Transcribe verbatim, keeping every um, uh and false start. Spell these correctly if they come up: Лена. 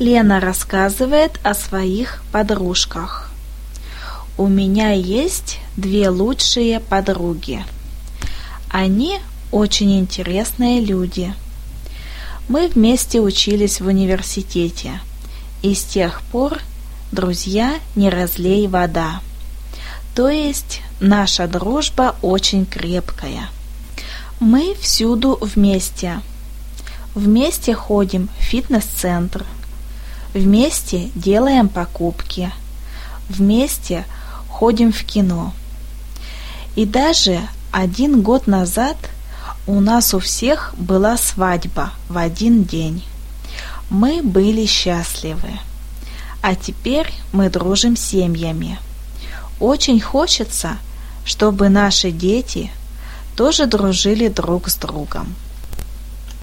Лена рассказывает о своих подружках. У меня есть две лучшие подруги. Они очень интересные люди. Мы вместе учились в университете, и с тех пор друзья не разлей вода. То есть наша дружба очень крепкая. Мы всюду вместе. Вместе ходим в фитнес-центр. Вместе делаем покупки. Вместе ходим в кино. И даже один год назад у нас у всех была свадьба в один день. Мы были счастливы. А теперь мы дружим семьями. Очень хочется, чтобы наши дети тоже дружили друг с другом.